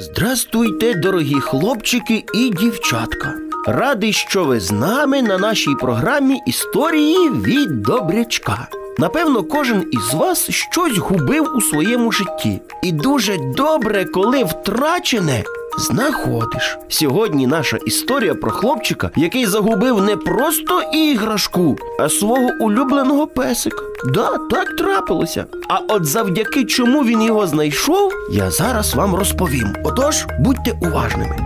Здрастуйте, дорогі хлопчики і дівчатка! Радий, що ви з нами на нашій програмі «Історії від Добрячка». Напевно, кожен із вас щось губив у своєму житті. І дуже добре, коли втрачене знаходиш. Сьогодні наша історія про хлопчика, який загубив не просто іграшку, а свого улюбленого песика. Да, так трапилося. А от завдяки чому він його знайшов, я зараз вам розповім. Отож, будьте уважними.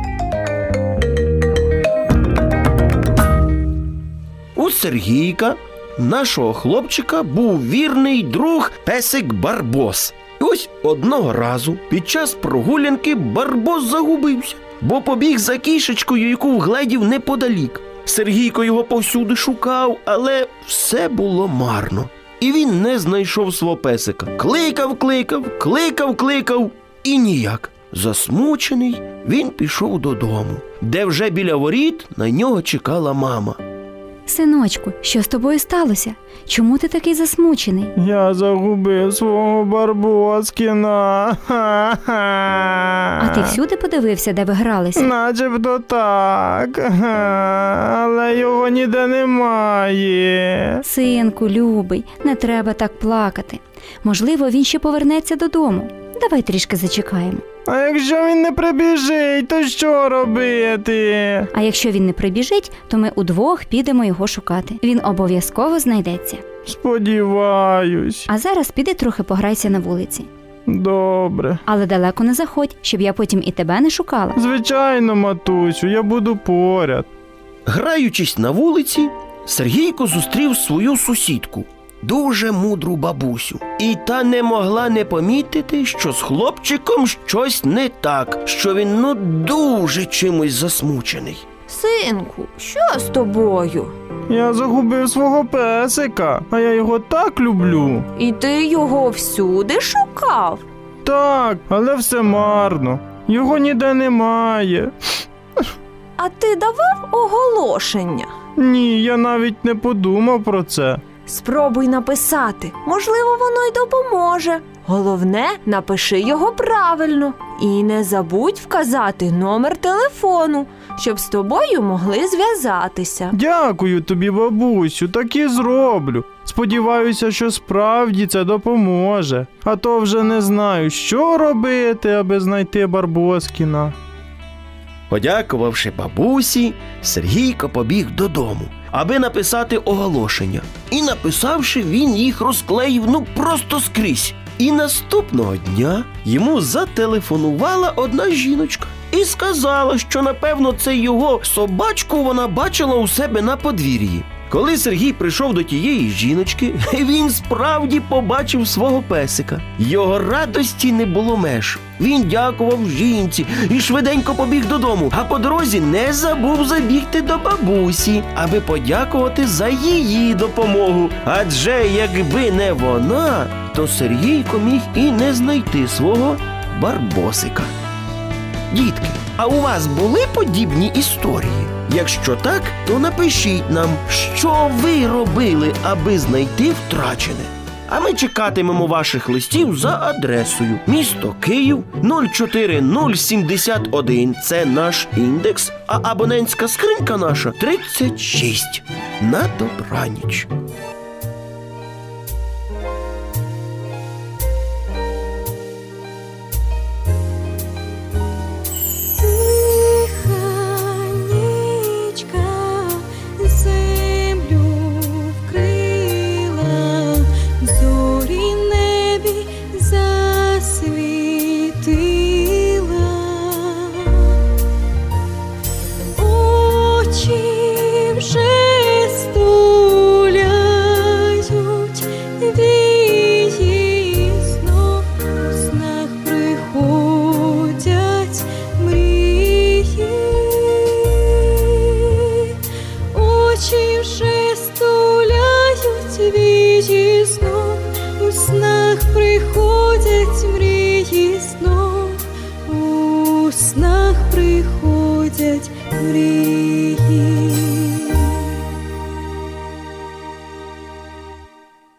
У Сергійка, нашого хлопчика, був вірний друг песик Барбос. І ось одного разу під час прогулянки Барбос загубився, бо побіг за кішечкою, яку вгледів неподалік. Сергійко його повсюди шукав, але все було марно. І він не знайшов свого песика. Кликав і ніяк. Засмучений, він пішов додому, де вже біля воріт на нього чекала мама. Синочку, що з тобою сталося? Чому ти такий засмучений? Я загубив свого Барбоскіна. А ти всюди подивився, де ви гралися? Начебто так, але його ніде немає. Синку, любий, не треба так плакати. Можливо, він ще повернеться додому. Давай трішки зачекаємо. А якщо він не прибіжить, то що робити? А якщо він не прибіжить, то ми удвох підемо його шукати. Він обов'язково знайдеться. Сподіваюсь. А зараз піди трохи пограйся на вулиці. Добре. Але далеко не заходь, щоб я потім і тебе не шукала. Звичайно, матусю, я буду поряд. Граючись на вулиці, Сергійко зустрів свою сусідку, дуже мудру бабусю. І та не могла не помітити, що з хлопчиком щось не так, що він, дуже чимось засмучений. Синку, що з тобою? Я загубив свого песика, а я його так люблю. І ти його всюди шукав? Так, але все марно. Його ніде немає. А ти давав оголошення? Ні, я навіть не подумав про це. Спробуй написати. Можливо, воно й допоможе. Головне, напиши його правильно. І не забудь вказати номер телефону, щоб з тобою могли зв'язатися. Дякую тобі, бабусю, так і зроблю. Сподіваюся, що справді це допоможе. А то вже не знаю, що робити, аби знайти Барбоскіна. Подякувавши бабусі, Сергійко побіг додому, аби написати оголошення. І написавши, він їх розклеїв, просто скрізь. І наступного дня йому зателефонувала одна жіночка і сказала, що, напевно, це його собачку вона бачила у себе на подвір'ї. Коли Сергій прийшов до тієї жіночки, він справді побачив свого песика. Його радості не було меж. Він дякував жінці і швиденько побіг додому, а по дорозі не забув забігти до бабусі, аби подякувати за її допомогу. Адже якби не вона, то Сергійко міг і не знайти свого Барбосика. Дітки, а у вас були подібні історії? Якщо так, то напишіть нам, що ви робили, аби знайти втрачене. А ми чекатимемо ваших листів за адресою місто Київ 04071, це наш індекс, а абонентська скринька наша 36. На добраніч! В снах приходять мрії.